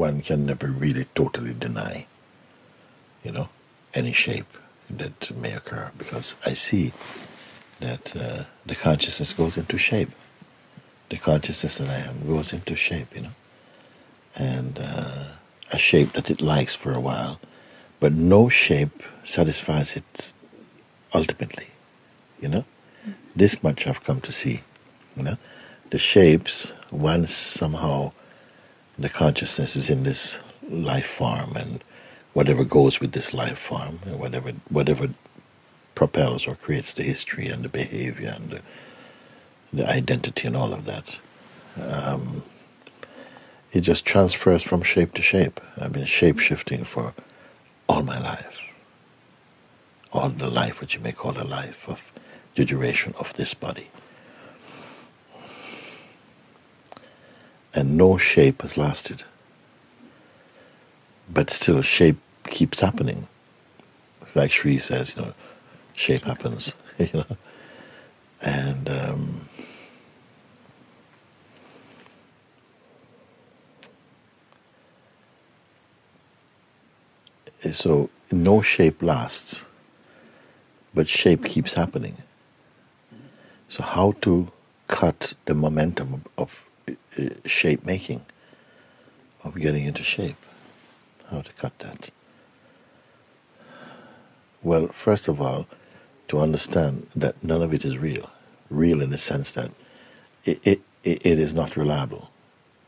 one can never really totally deny, you know, any shape that may occur, because I see that the consciousness goes into shape. The consciousness that I am goes into shape, you know, and a shape that it likes for a while, but no shape satisfies it ultimately, you know. This much I've come to see, you know. The shapes, once somehow the consciousness is in this life form, and whatever goes with this life form, and whatever propels or creates the history and the behavior and the identity and all of that, it just transfers from shape to shape. I've been shape-shifting for all my life, all the life, which you may call the life of the duration of this body. And no shape has lasted. But still, shape keeps happening. It's like Sri says, you know, shape happens, you know. And so no shape lasts, but shape keeps happening. So how to cut the momentum of shape making, of getting into shape? How to cut that? Well, first of all, to understand that none of it is real. Real in the sense that it is not reliable.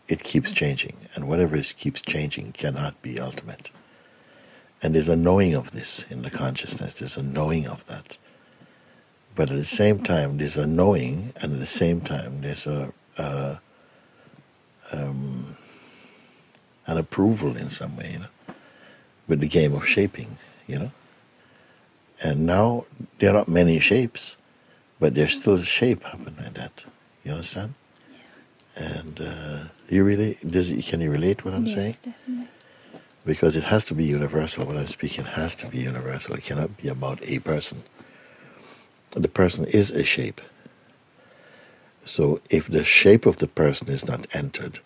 It keeps changing, and whatever is keeps changing cannot be ultimate. And there's a knowing of this in the consciousness. There's a knowing of that. But at the same time, there's a knowing, and at the same time, there's an approval in some way, you know, with the game of shaping, you know. And now there are not many shapes, but there's still a shape happening like that. You understand? Yeah. And can you relate what I'm saying? Yes, definitely. Because it has to be universal. What I'm speaking has to be universal. It cannot be about a person. The person is a shape. So if the shape of the person is not entered,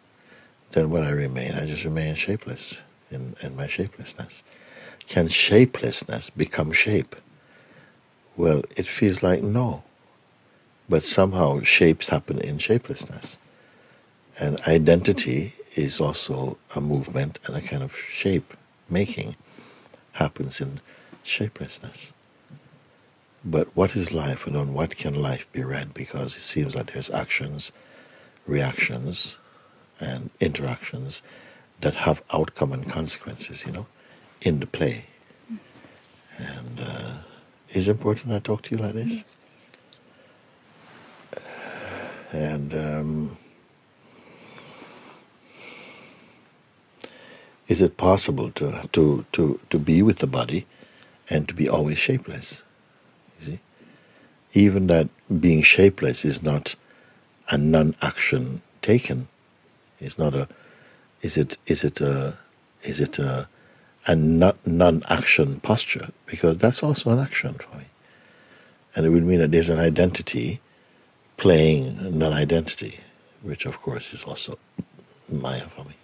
then when I remain, I just remain shapeless in my shapelessness. Can shapelessness become shape? Well, it feels like no. But somehow shapes happen in shapelessness. And identity is also a movement, and a kind of shape making happens in shapelessness. But what is life, and on what can life be read? Because it seems that there's actions, reactions, and interactions that have outcome and consequences, you know, in the play. And is it important I talk to you like this? And is it possible to be with the body and to be always shapeless? You see? Even that being shapeless is not a non-action taken. It's not a. Is it a non-action posture? Because that's also an action for me, and it would mean that there's an identity playing non-identity, which of course is also Maya for me.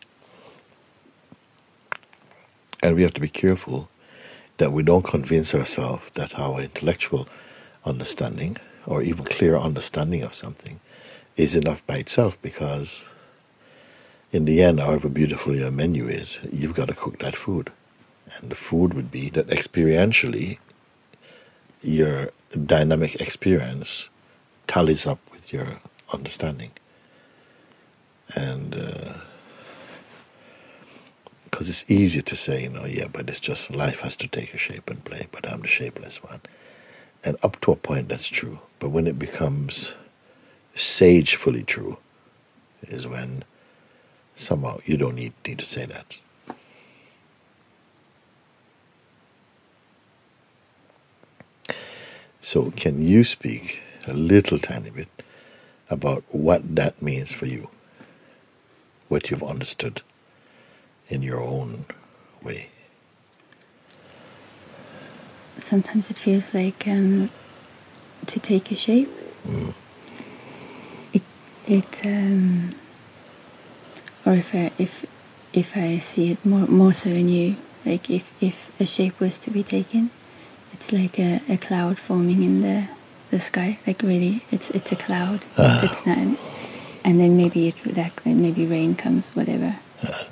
And we have to be careful that we don't convince ourselves that our intellectual understanding, or even clear understanding of something, is enough by itself, because in the end, however beautiful your menu is, you've got to cook that food. And the food would be that experientially, your dynamic experience tallies up with your understanding. And because it's easier to say, you know, yeah, but it's just life has to take a shape and play, but I'm the shapeless one. And up to a point, that's true. But when it becomes sagefully true is when somehow you don't need to say that. So can you speak a little tiny bit about what that means for you, what you've understood in your own way? Sometimes it feels like to take a shape. Mm. Or if if I see it more so in you, like if a shape was to be taken, it's like a cloud forming in the sky. Like really, it's a cloud. It's not, and then maybe maybe rain comes, whatever.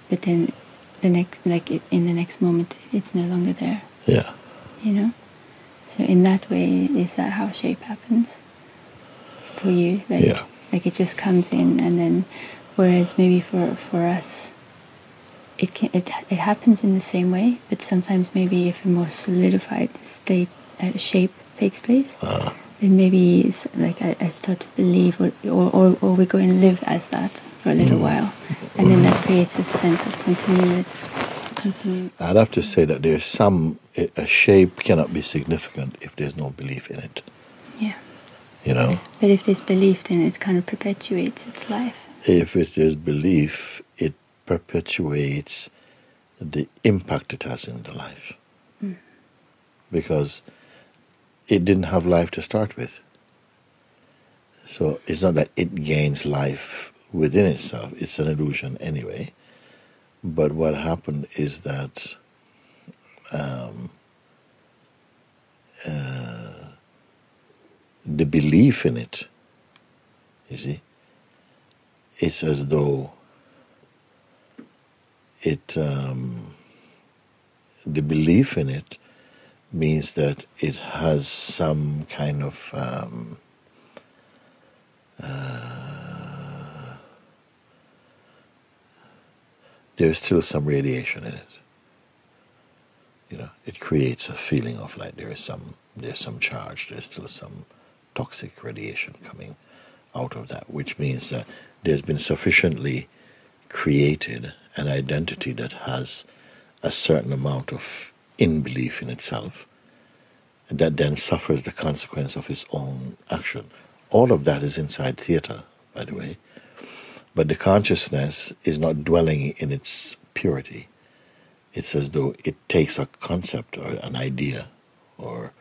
But then in the next moment, it's no longer there. Yeah. You know. So in that way, is that how shape happens for you? Like, yeah. Like it just comes in, and then, whereas maybe for us, it happens in the same way, but sometimes maybe if a more solidified shape takes place, then maybe it's like I start to believe, or we go and live as that for a little while, and then that creates a sense of continuity. I'd have to say that there's a shape cannot be significant if there's no belief in it. Yeah. You know? But if there's belief, then it kind of perpetuates its life. If there's belief, it perpetuates the impact it has in the life. Mm. Because it didn't have life to start with. So it's not that it gains life within itself. It's an illusion anyway. But what happened is that the belief in it, you see, it's as though the belief in it means that it has some kind of there's still some radiation in it. You know, it creates a feeling of like there's some charge, there's still some toxic radiation coming out of that, which means that there's been sufficiently created an identity that has a certain amount of in-belief in itself, and that then suffers the consequence of its own action. All of that is inside theater, by the way. But the consciousness is not dwelling in its purity. It's as though it takes a concept or an idea or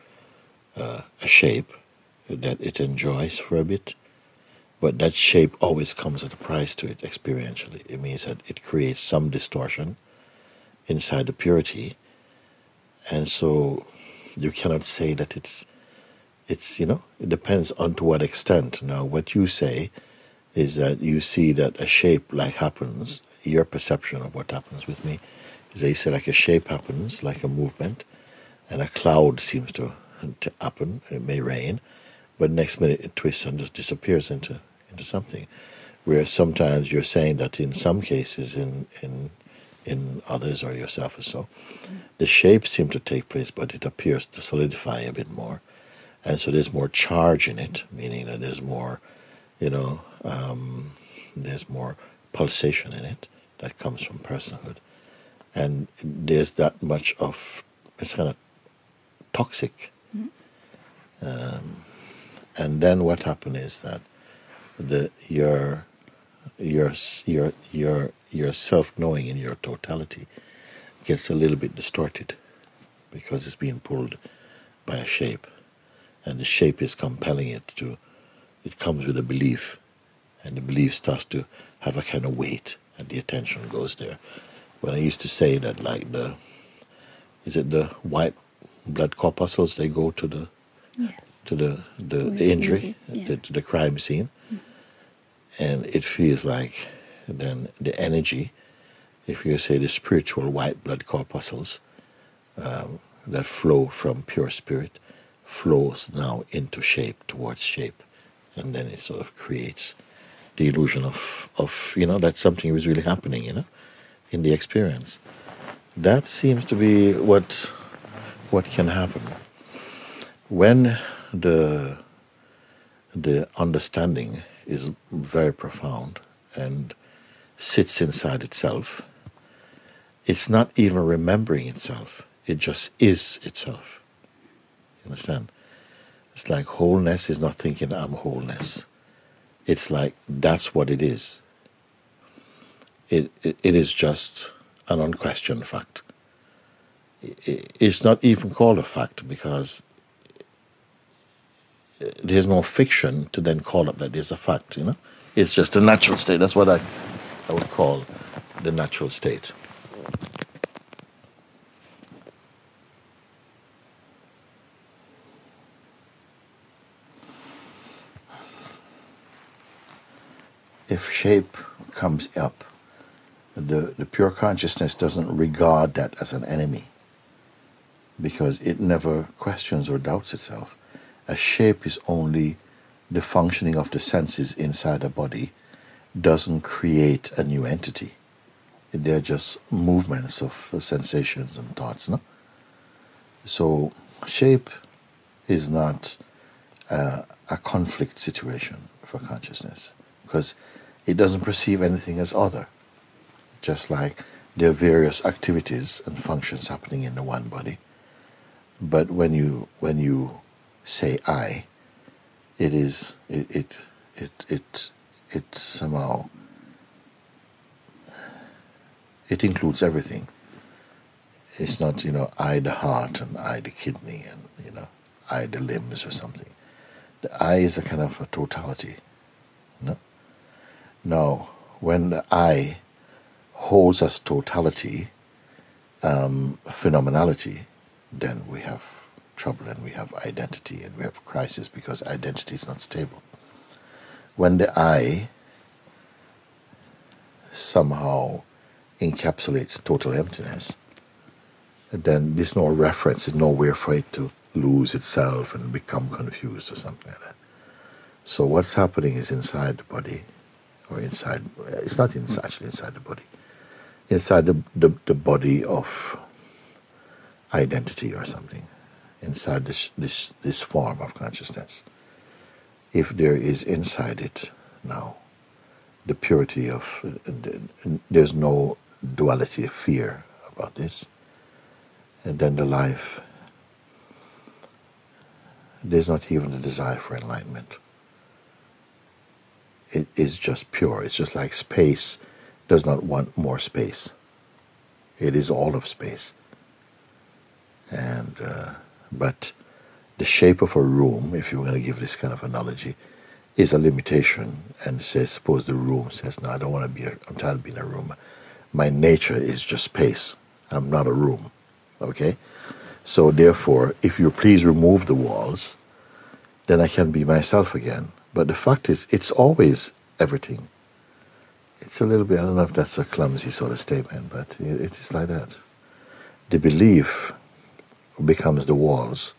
a shape that it enjoys for a bit, but that shape always comes at a price to it experientially. It means that it creates some distortion inside the purity, and so you cannot say that it's you know, it depends on to what extent. Now, what you say is that you see that a shape like happens, your perception of what happens with me is that you say like a shape happens, like a movement, and a cloud seems to happen, it may rain, but next minute it twists and just disappears into something. Whereas sometimes you're saying that in some cases, in others or yourself or so, the shape seems to take place, but it appears to solidify a bit more. And so there's more charge in it, meaning that there's more, you know, there's more pulsation in it that comes from personhood, and there's that much of it's kind of toxic. And then what happened is that your self-knowing in your totality gets a little bit distorted because it's being pulled by a shape, and the shape is compelling it to. It comes with a belief, and the belief starts to have a kind of weight, and the attention goes there. When I used to say that, like the white blood corpuscles, they go to the injury, to the crime scene, and it feels like then the energy, if you say the spiritual white blood corpuscles that flow from pure spirit, flows now into shape, towards shape. And then it sort of creates the illusion of you know, that something is really happening, you know, in the experience. That seems to be what can happen. When the understanding is very profound and sits inside itself, it's not even remembering itself. It just is itself. You understand? It's like wholeness is not thinking I'm wholeness. It's like that's what it is. It is just an unquestioned fact. It's not even called a fact because there's no fiction to then call up that there's a fact, you know? It's just a natural state. That's what I would call the natural state. if shape comes up, the pure consciousness doesn't regard that as an enemy, because it never questions or doubts itself. A shape is only the functioning of the senses inside a body, doesn't create a new entity. They're just movements of sensations and thoughts, no? So shape is not a conflict situation for consciousness, because it doesn't perceive anything as other. Just like there are various activities and functions happening in the one body, but when you say I, it somehow it includes everything. It's not, I the heart and I the kidney and, I the limbs or something. The I is a kind of a totality. No? Now, when the I holds as totality, phenomenality, then we have trouble and we have identity and we have crisis, because identity is not stable. When the I somehow encapsulates total emptiness, then there's no reference, there's nowhere for it to lose itself and become confused or something like that. So what's happening is inside the body, or inside, it's not actually inside the body, inside the body of identity or something, inside this form of consciousness. If there is inside it now the purity of, there's no duality of fear about this, and then the life, there's not even the desire for enlightenment. It is just pure. It's just like space does not want more space. It is all of space. And but the shape of a room, if you were going to give this kind of analogy, is a limitation, and says, suppose the room says, no, I don't want to be, I'm tired of being a room. My nature is just space. I'm not a room. Okay? So therefore, if you please remove the walls, then I can be myself again. But the fact is, it's always everything. It's a little bit, I don't know if that's a clumsy sort of statement, but it is like that. The belief becomes the walls,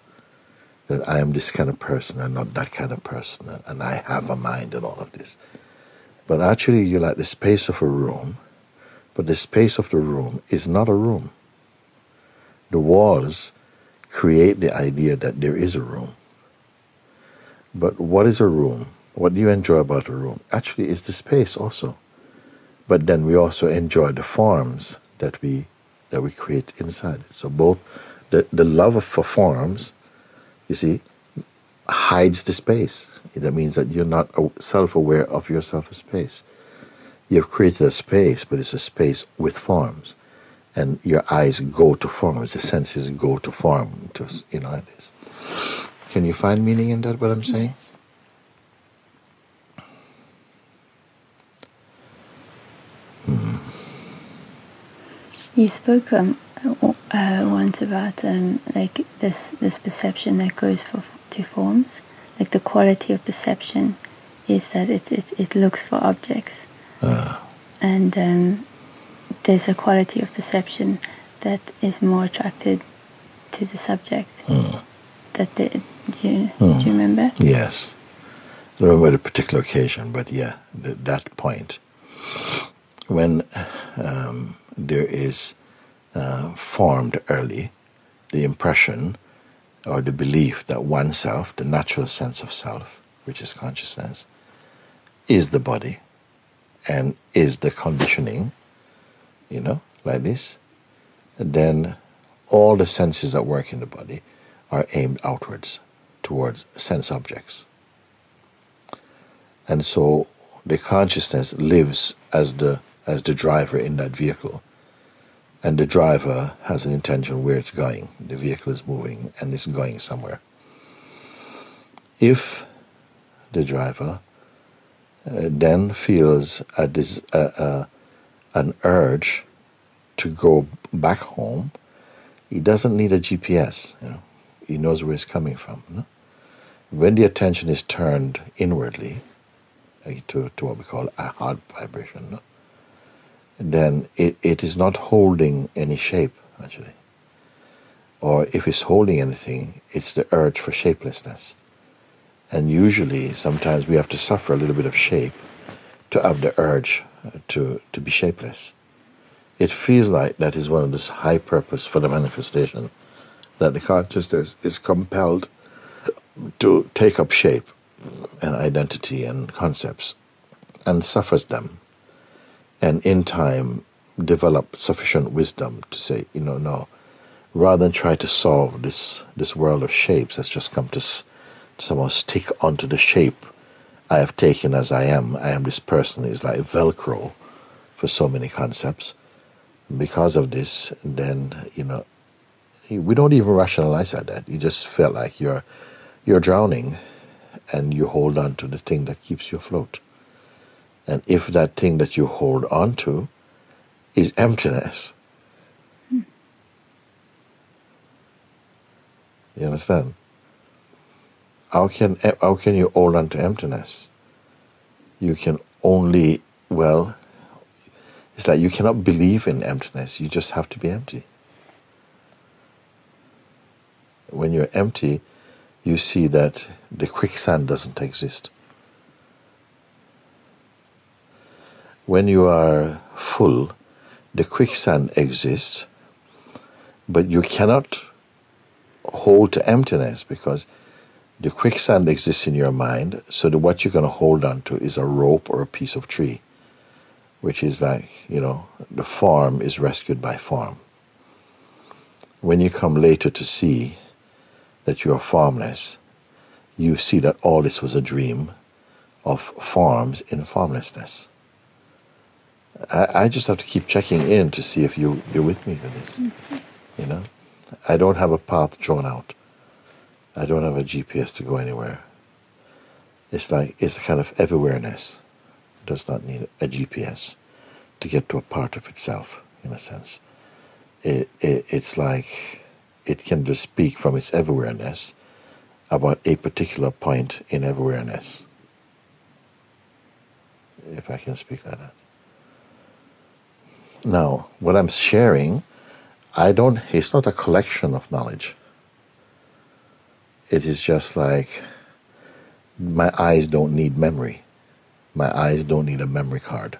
that I am this kind of person and not that kind of person, and I have a mind and all of this. But actually, you're like the space of a room, but the space of the room is not a room. The walls create the idea that there is a room. But what is a room? What do you enjoy about a room? Actually, it's the space also. But then we also enjoy the forms that we create inside it. So both the love for forms, you see, hides the space. That means that you're not self-aware of yourself as space. You've created a space, but it's a space with forms. And your eyes go to forms, the senses go to form, it is. Can you find meaning in that, what I'm saying? You spoke once about like this perception that goes to forms, like the quality of perception is that it looks for objects, and there's a quality of perception that is more attracted to the subject. Do you remember? Yes. I don't remember the particular occasion, but yeah, that point. When there is formed early the impression or the belief that oneself, the natural sense of self, which is consciousness, is the body and is the conditioning, like this, and then all the senses that work in the body are aimed outwards towards sense objects. And so the consciousness lives as the driver in that vehicle, and the driver has an intention where it's going. The vehicle is moving and it's going somewhere. If the driver then feels an urge to go back home, he doesn't need a GPS, He knows where it's coming from. No? When the attention is turned inwardly, to what we call a hard vibration, no? Then it is not holding any shape, actually. Or if it's holding anything, it's the urge for shapelessness. And usually, sometimes we have to suffer a little bit of shape to have the urge to be shapeless. It feels like that is one of those high purpose for the manifestation, that the consciousness is compelled to take up shape and identity and concepts and suffers them. And in time, develop sufficient wisdom to say, you know, no, rather than try to solve this world of shapes that's just come to somehow stick onto the shape I have taken as I am. I am this person. It's like Velcro for so many concepts. Because of this, then, you know, we don't even rationalize like that. You just feel like you're drowning and you hold on to the thing that keeps you afloat. And if that thing that you hold on to is emptiness, you understand? How can you hold on to emptiness? You can only, well, it's like you cannot believe in emptiness. You just have to be empty. When you're empty, you see that the quicksand doesn't exist. When you are full, the quicksand exists, but you cannot hold to emptiness because the quicksand exists in your mind, so that what you're going to hold on to is a rope or a piece of tree, which is like, you know, the form is rescued by form. When you come later to see that you are formless, you see that all this was a dream of forms in formlessness. I just have to keep checking in to see if you're with me with this, you know? I don't have a path drawn out. I don't have a GPS to go anywhere. It's like, it's a kind of everywhereness. It does not need a GPS to get to a part of itself, in a sense. It's like, it can just speak from its everywhereness about a particular point in everywhereness. If I can speak like that. Now, what I'm sharing, it's not a collection of knowledge. It is just like, my eyes don't need memory. My eyes don't need a memory card.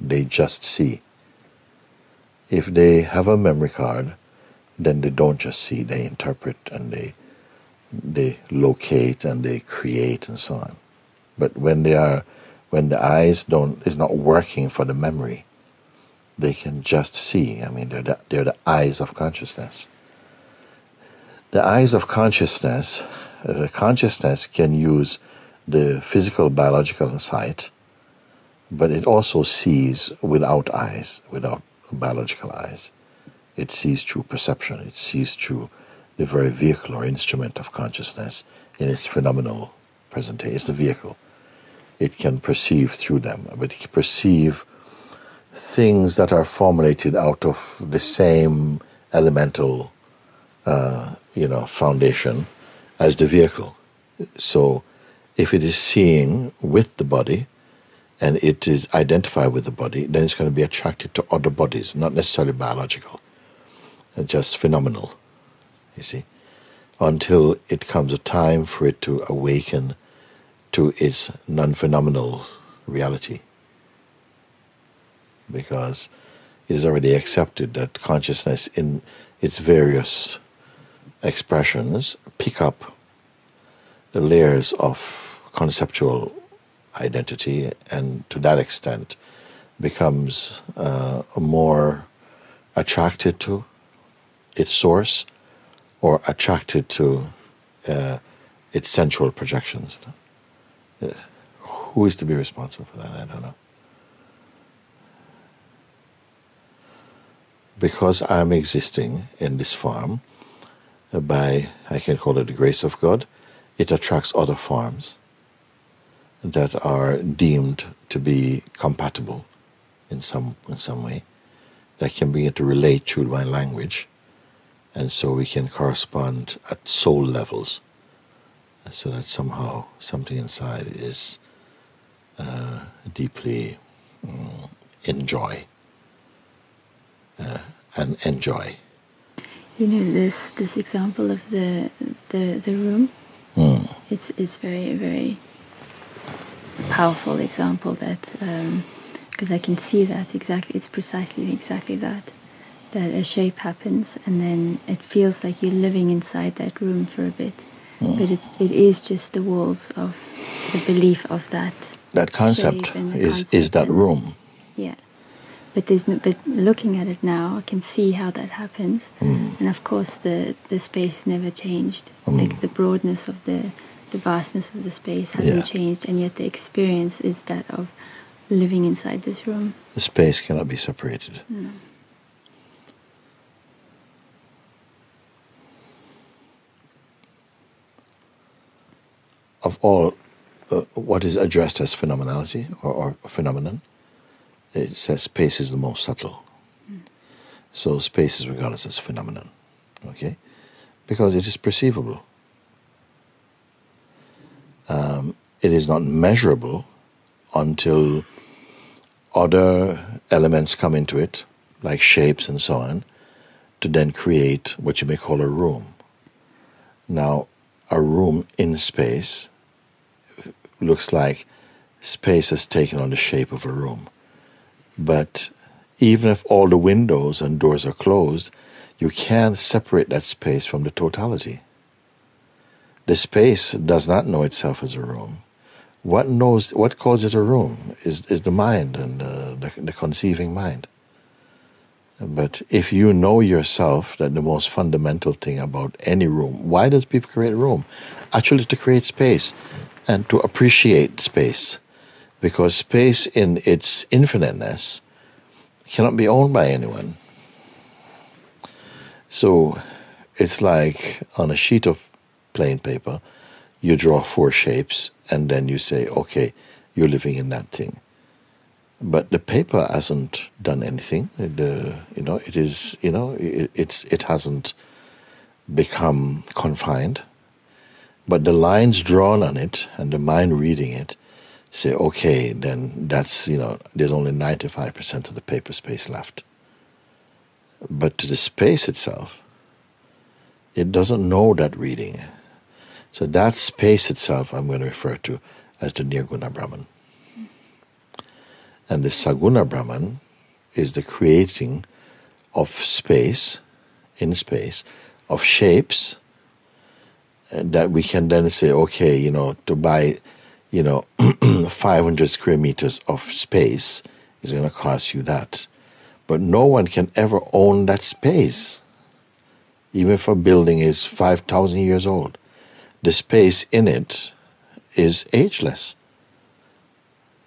They just see. If they have a memory card, then they don't just see, they interpret and they locate and they create and so on. But when the eyes is not working for the memory, they can just see. I mean, they're the eyes of consciousness. The eyes of consciousness, the consciousness can use the physical, biological sight, but it also sees without eyes, without biological eyes. It sees through perception. It sees through the very vehicle or instrument of consciousness in its phenomenal presentation. It's the vehicle. It can perceive through them, but it can perceive things that are formulated out of the same elemental foundation as the vehicle. So if it is seeing with the body and it is identified with the body, then it's going to be attracted to other bodies, not necessarily biological, just phenomenal, you see, until it comes a time for it to awaken to its non-phenomenal reality. Because it is already accepted that consciousness in its various expressions pick up the layers of conceptual identity and to that extent becomes more attracted to its source or attracted to its sensual projections. Who is to be responsible for that? I don't know. Because I am existing in this form, by, I can call it the grace of God, it attracts other forms that are deemed to be compatible in some way, that can begin to relate through my language, and so we can correspond at soul levels, so that somehow something inside is deeply enjoy and enjoy. You know, this example of the room. Mm. It's very powerful example that. Because I can see that exactly, it's precisely exactly that a shape happens and then it feels like you're living inside that room for a bit, but it is just the walls of the belief of that concept shape, and is that room. Yeah, but there's no. But looking at it now, I can see how that happens, and of course the space never changed. Like the broadness of the vastness of the space hasn't changed, and yet the experience is that of living inside this room. The space cannot be separated. No. Of all what is addressed as phenomenality or phenomenon, it says space is the most subtle. Mm. So space is regarded as phenomenon, okay? Because it is perceivable. It is not measurable until other elements come into it, like shapes and so on, to then create what you may call a room. Now, a room in space looks like space has taken on the shape of a room. But even if all the windows and doors are closed, you can't separate that space from the totality. The space does not know itself as a room. What knows? What calls it a room is the mind and the conceiving mind. But if you know yourself that the most fundamental thing about any room, why does people create room? Actually, to create space and to appreciate space, because space in its infiniteness cannot be owned by anyone. So it's like on a sheet of plain paper, you draw four shapes, and then you say, okay, you're living in that thing. But the paper hasn't done anything. It hasn't become confined. But the lines drawn on it and the mind reading it say, okay, then that's, there's only 95% of the paper space left. But to the space itself, it doesn't know that reading. So that space itself I'm going to refer to as the Nirguna Brahman. And the Saguna Brahman is the creating of space, in space, of shapes that we can then say, okay, to buy, 500 square meters of space is going to cost you that. But no one can ever own that space, even if a building is 5,000 years old. The space in it is ageless.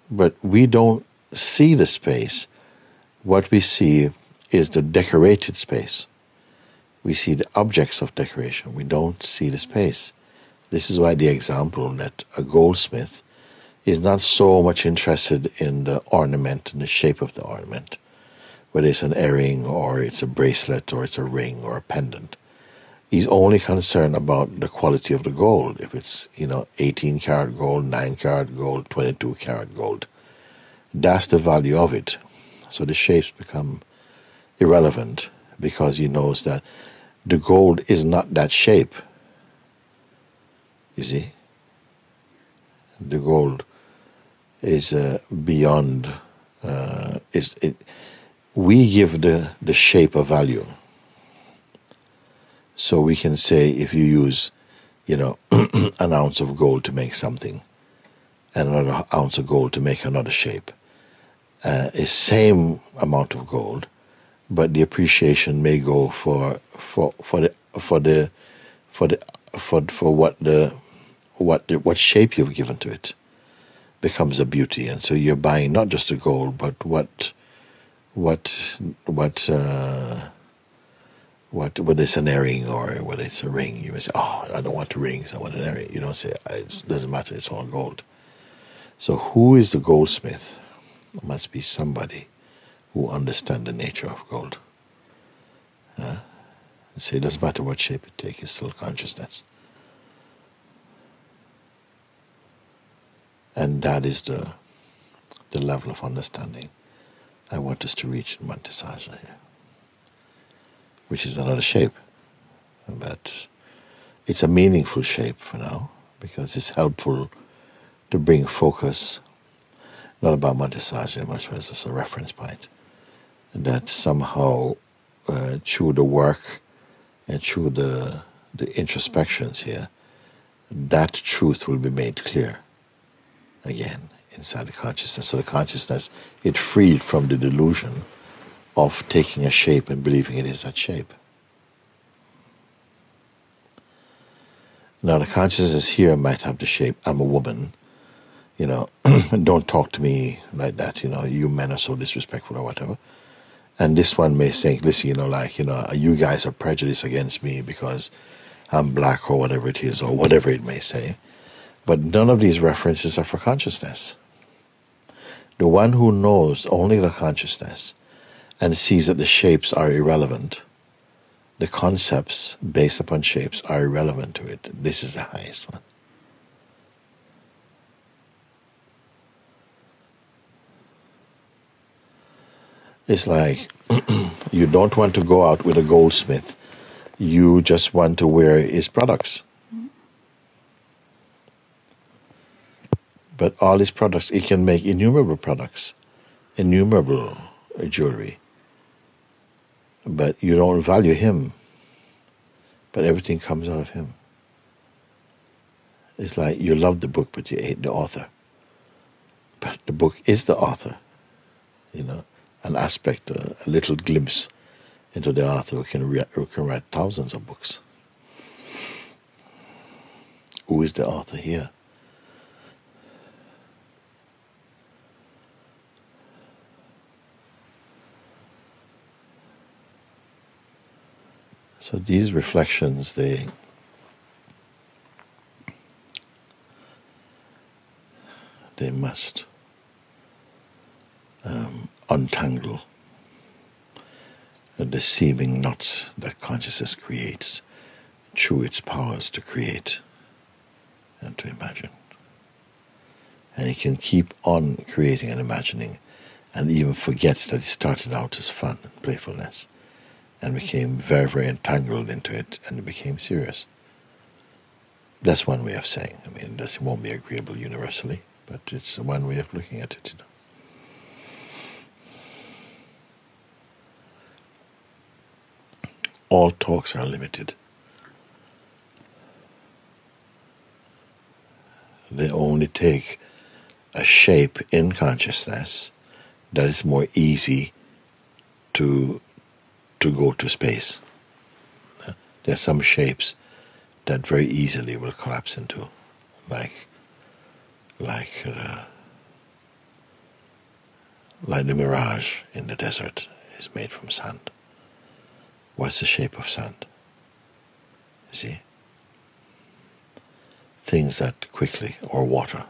But we don't see the space. What we see is the decorated space. We see the objects of decoration. We don't see the space. This is why the example that a goldsmith is not so much interested in the ornament and the shape of the ornament, whether it's an earring or it's a bracelet or it's a ring or a pendant. He's only concerned about the quality of the gold, if it's, 18 karat gold, 9 karat gold, 22 karat gold. That's the value of it. So the shapes become irrelevant because he knows that the gold is not that shape. You see? The gold is beyond... We give the shape a value. So we can say if you use, an ounce of gold to make something and another ounce of gold to make another shape, it's same amount of gold, but the appreciation may go for what shape you've given to it becomes a beauty, and so you're buying not just the gold but whether it's an earring or whether it's a ring, you may say, oh, I don't want the rings, I want an earring. You don't say, it doesn't matter, it's all gold. So who is the goldsmith? It must be somebody who understands the nature of gold. So it doesn't matter what shape it takes, it's still consciousness. And that is the the level of understanding I want us to reach in Monte Sahaja here, which is another shape, but it's a meaningful shape for now because it's helpful to bring focus, not about Monte Sahaja much as a reference point, that somehow through the work and through the introspections here, that truth will be made clear again inside the consciousness. So the consciousness, it freed from the delusion of taking a shape and believing it is that shape. Now the consciousness here might have the shape, I'm a woman, you know, don't talk to me like that, you know, you men are so disrespectful or whatever. And this one may think, listen, you know, like, you know, you guys are prejudiced against me because I'm black or whatever it is, or whatever it may say. But none of these references are for consciousness. The one who knows only the consciousness and sees that the shapes are irrelevant, the concepts based upon shapes are irrelevant to it. This is the highest one. It's like you don't want to go out with a goldsmith. You just want to wear his products. But all his products, he can make innumerable products, innumerable jewelry. But you don't value him. But everything comes out of him. It's like you love the book, but you hate the author. But the book is the author, you know, an aspect, a little glimpse into the author who can write thousands of books. Who is the author here? So these reflections, they must untangle the seeming knots that consciousness creates through its powers to create and to imagine. And it can keep on creating and imagining, and even forgets that it started out as fun and playfulness and became very, very entangled into it, and it became serious. That's one way of saying. I mean, this won't be agreeable universally, but it's one way of looking at it, you know. All talks are limited. They only take a shape in consciousness that is more easy to go to space. There are some shapes that very easily will collapse into, like the mirage in the desert is made from sand. What's the shape of sand? You see? Things that quickly, or water,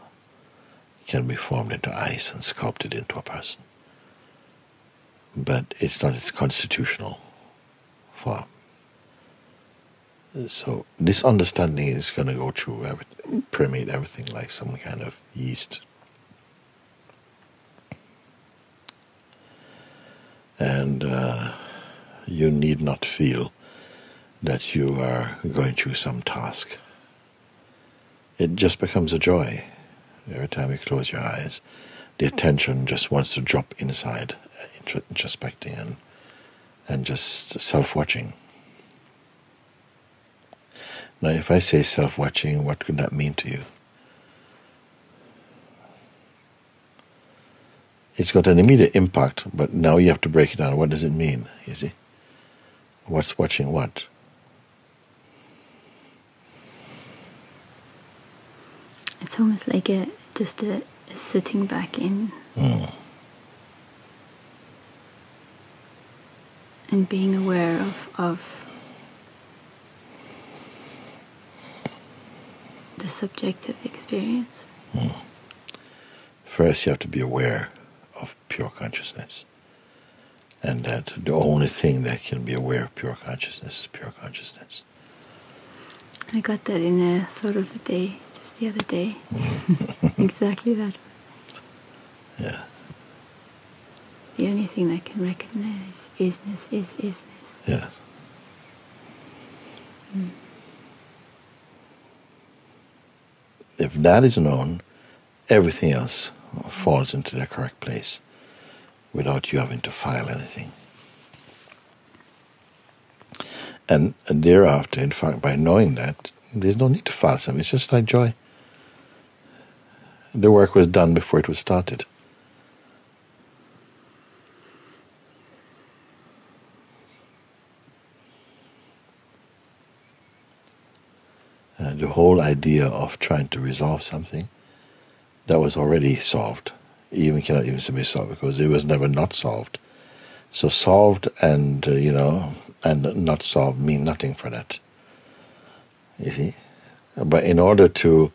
can be formed into ice and sculpted into a person. But it's not its constitutional form. So this understanding is going to go through everything, permeate everything like some kind of yeast. And you need not feel that you are going through some task. It just becomes a joy. Every time you close your eyes, the attention just wants to drop inside, introspecting and just self-watching. Now, if I say self-watching, what could that mean to you? It's got an immediate impact, but now you have to break it down. What does it mean, you see? What's watching what? It's almost like a sitting back in. And being aware of the subjective experience. First, you have to be aware of pure consciousness, and that the only thing that can be aware of pure consciousness is pure consciousness. I got that in a thought of the day, just the other day. Exactly that. Yeah. thing they can recognize isness is isness. Yeah. Mm. If that is known, everything else falls into the correct place without you having to file anything. And thereafter, in fact, by knowing that, there's no need to file something. It's just like joy. The work was done before it was started. And the whole idea of trying to resolve something that was already solved, even cannot even be solved because it was never not solved. So solved and and not solved mean nothing for that. You see, but in order to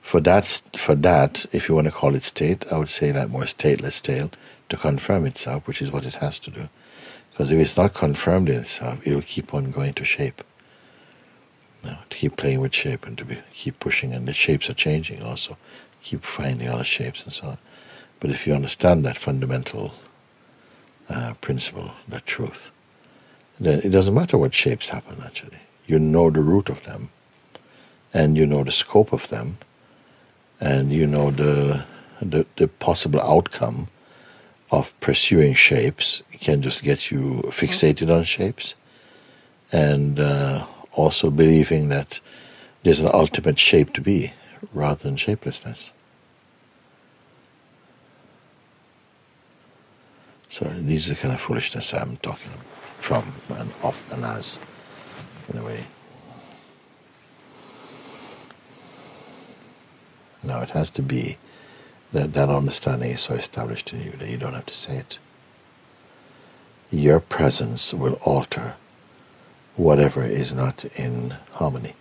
for that, if you want to call it state, I would say that more stateless state to confirm itself, which is what it has to do. Because if it's not confirmed in itself, it will keep on going to shape. Now, to keep playing with shape and to keep pushing, and the shapes are changing also. Keep finding other shapes and so on. But if you understand that fundamental principle, that truth, then it doesn't matter what shapes happen, actually. You know the root of them, and you know the scope of them, and you know the possible outcome of pursuing shapes. It can just get you fixated on shapes, and also believing that there's an ultimate shape to be, rather than shapelessness. So these are the kind of foolishness I'm talking from and of and as, in a way. Now it has to be that that understanding is so established in you that you don't have to say it. Your presence will alter whatever is not in harmony.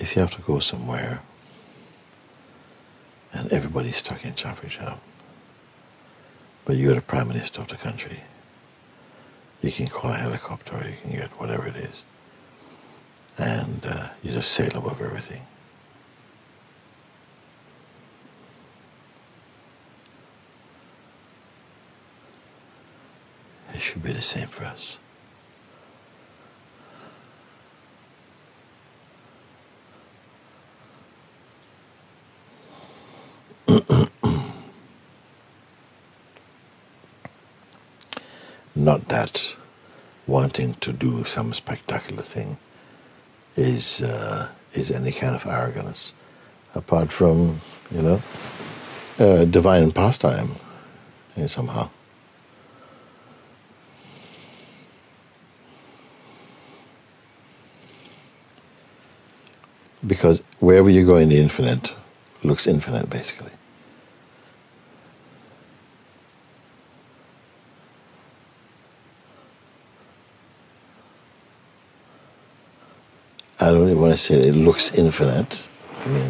If you have to go somewhere and everybody's stuck in Chafri Cham, but you're the Prime Minister of the country, you can call a helicopter or you can get whatever it is, and you just sail above everything. It should be the same for us. Not that wanting to do some spectacular thing is any kind of arrogance, apart from divine pastime somehow. Because wherever you go in the infinite looks infinite, basically. I don't even want to say it looks infinite. I mean,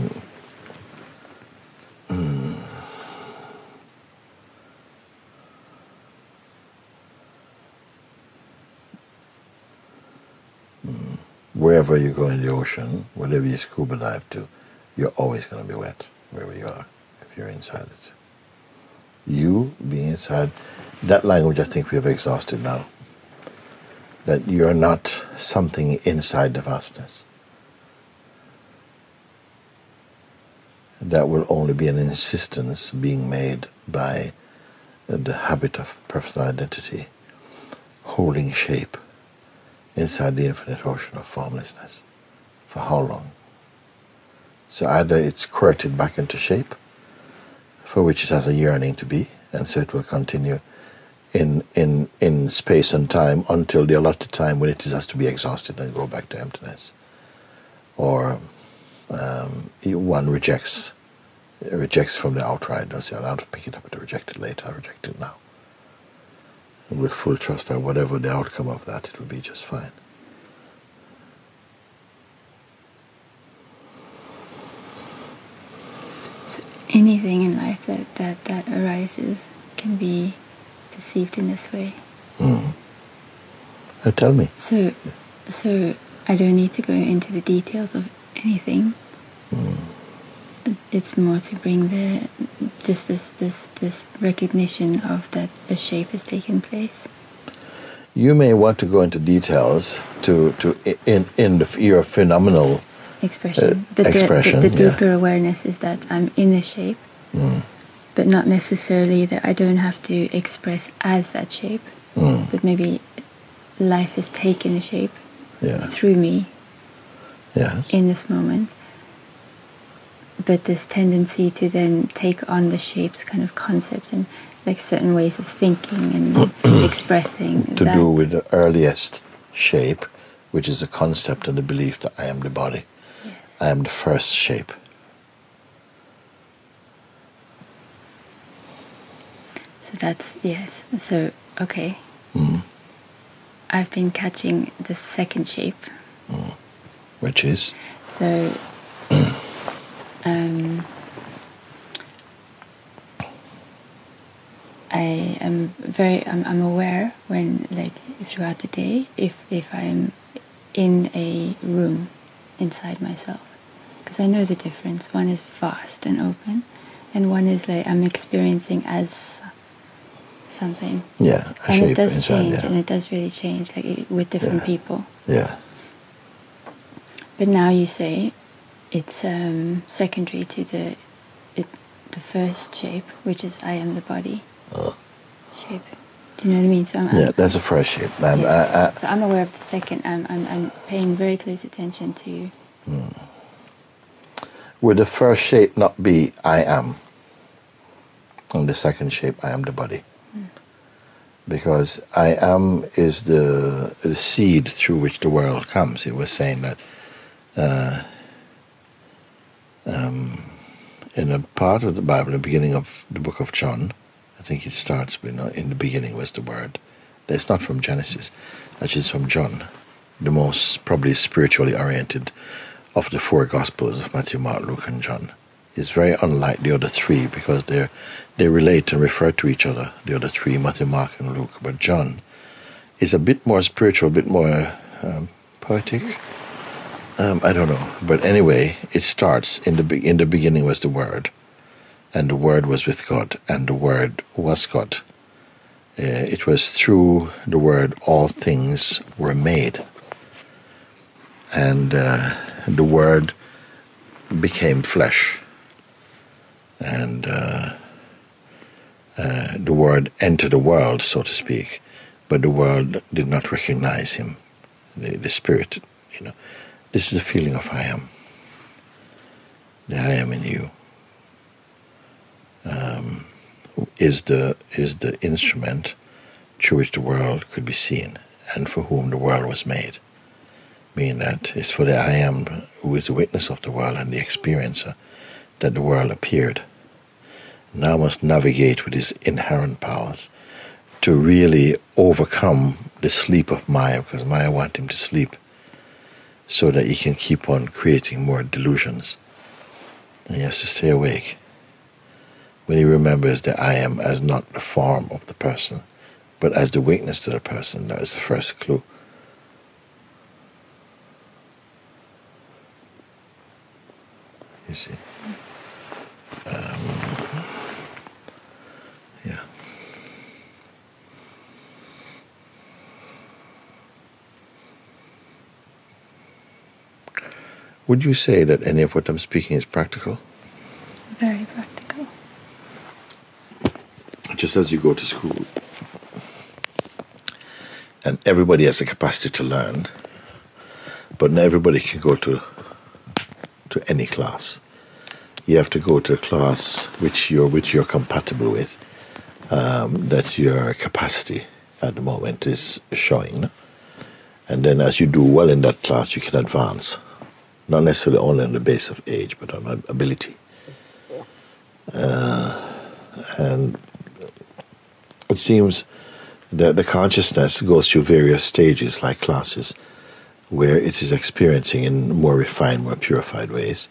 wherever you go in the ocean, whatever you scuba dive to, you're always going to be wet, wherever you are, if you're inside it. You being inside, that language I think we have exhausted now. That you're not something inside the vastness. That will only be an insistence being made by the habit of personal identity, holding shape inside the infinite ocean of formlessness. For how long? So either it's quirted back into shape, for which it has a yearning to be, and so it will continue in space and time until the allotted time when it has to be exhausted and go back to emptiness. Or one rejects from the outright, don't say, I don't pick it up and reject it later, I reject it now. And with full trust that whatever the outcome of that, it will be just fine. So anything in life that arises can be perceived in this way. Tell me. So I don't need to go into the details of anything. It's more to bring the just this recognition of that a shape has taken place. You may want to go into details to your phenomenal expression. But the deeper awareness is that I'm in a shape, but not necessarily that I don't have to express as that shape. But maybe life has taken a shape through me in this moment. But this tendency to then take on the shapes, kind of concepts, and like certain ways of thinking and expressing. To do with the earliest shape, which is a concept and a belief that I am the body. Yes. I am the first shape. So that's, yes. So, okay. I've been catching the second shape. Which is? So... I'm aware when, like, throughout the day, if I'm in a room inside myself, because I know the difference. One is vast and open, and one is like I'm experiencing as something. Yeah, a shape. And it does change, and it does really change, like with different people. Yeah. But now you say. It's secondary to the first shape, which is I am the body shape. Do you know what I mean? So I'm that's a first shape. So I'm aware of the second. I'm paying very close attention to. Would the first shape not be I am, and the second shape I am the body, because I am is the seed through which the world comes. It was saying that. In a part of the Bible, the beginning of the book of John, I think it starts with, in the beginning was the Word. That's not from Genesis, that's just from John, the most probably spiritually oriented of the four Gospels of Matthew, Mark, Luke, and John. It's very unlike the other three because they relate and refer to each other, the other three, Matthew, Mark, and Luke. But John is a bit more spiritual, a bit more poetic. I don't know, but anyway, it starts in the beginning was the Word, and the Word was with God, and the Word was God. It was through the Word all things were made, and the Word became flesh, and the Word entered the world, so to speak, but the world did not recognize him, the Spirit, you know. This is the feeling of I am, the I am in you, is the instrument through which the world could be seen and for whom the world was made. Meaning that it's for the I am who is the witness of the world and the experiencer that the world appeared. Now must navigate with his inherent powers to really overcome the sleep of Maya, because Maya wants him to sleep. So that he can keep on creating more delusions. And he has to stay awake. When he remembers that I am as not the form of the person, but as the witness to the person, that is the first clue. You see? Would you say that any of what I'm speaking is practical? Very practical. Just as you go to school and everybody has the capacity to learn, but not everybody can go to any class. You have to go to a class which you're compatible with, that your capacity at the moment is showing. And then as you do well in that class, you can advance. Not necessarily only on the basis of age, but on ability. And it seems that the consciousness goes through various stages, like classes, where it is experiencing in more refined, more purified ways.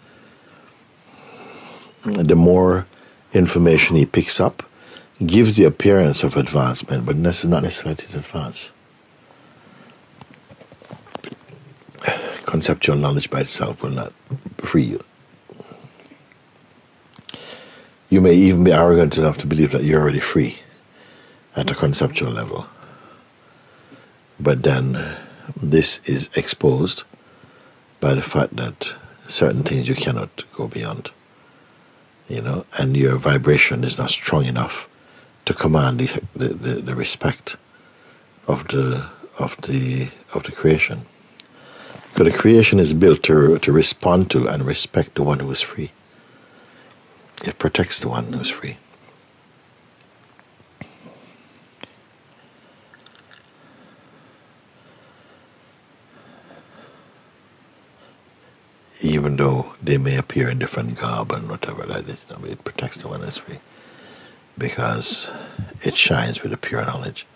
The more information he picks up gives the appearance of advancement, but not necessarily an advance. Conceptual knowledge by itself will not free you. You may even be arrogant enough to believe that you're already free at a conceptual level. But then this is exposed by the fact that certain things you cannot go beyond, you know, and your vibration is not strong enough to command the respect of the creation. Because the creation is built to respond to and respect the one who is free. It protects the one who is free. Even though they may appear in different garb and whatever like this, it protects the one who is free because it shines with a pure knowledge.